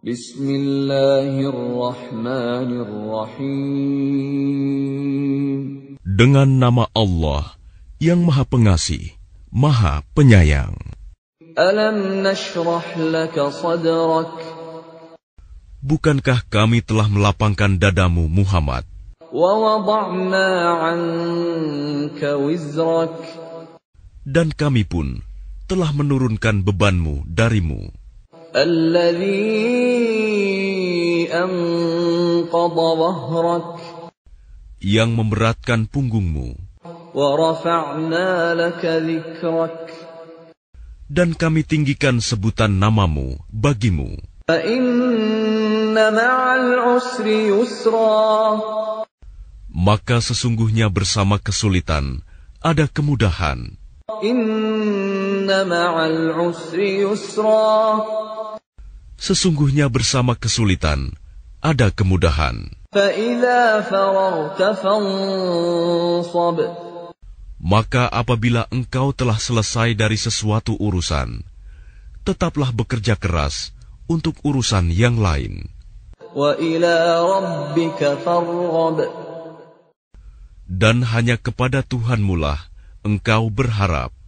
Bismillahirrahmanirrahim. Dengan nama Allah yang Maha Pengasih, Maha Penyayang. Alam nashrah laka sadrak. Bukankah kami telah melapangkan dadamu, Muhammad? Wa wada'na 'anka wizrak. Dan kami pun telah menurunkan bebanmu darimu. Yang memberatkan punggungmu. Dan kami tinggikan sebutan namamu bagimu. Maka sesungguhnya bersama kesulitan ada kemudahan. Sesungguhnya bersama kesulitan ada kemudahan. Maka apabila engkau telah selesai dari sesuatu urusan, tetaplah bekerja keras untuk urusan yang lain. Dan hanya kepada Tuhanmulah engkau berharap.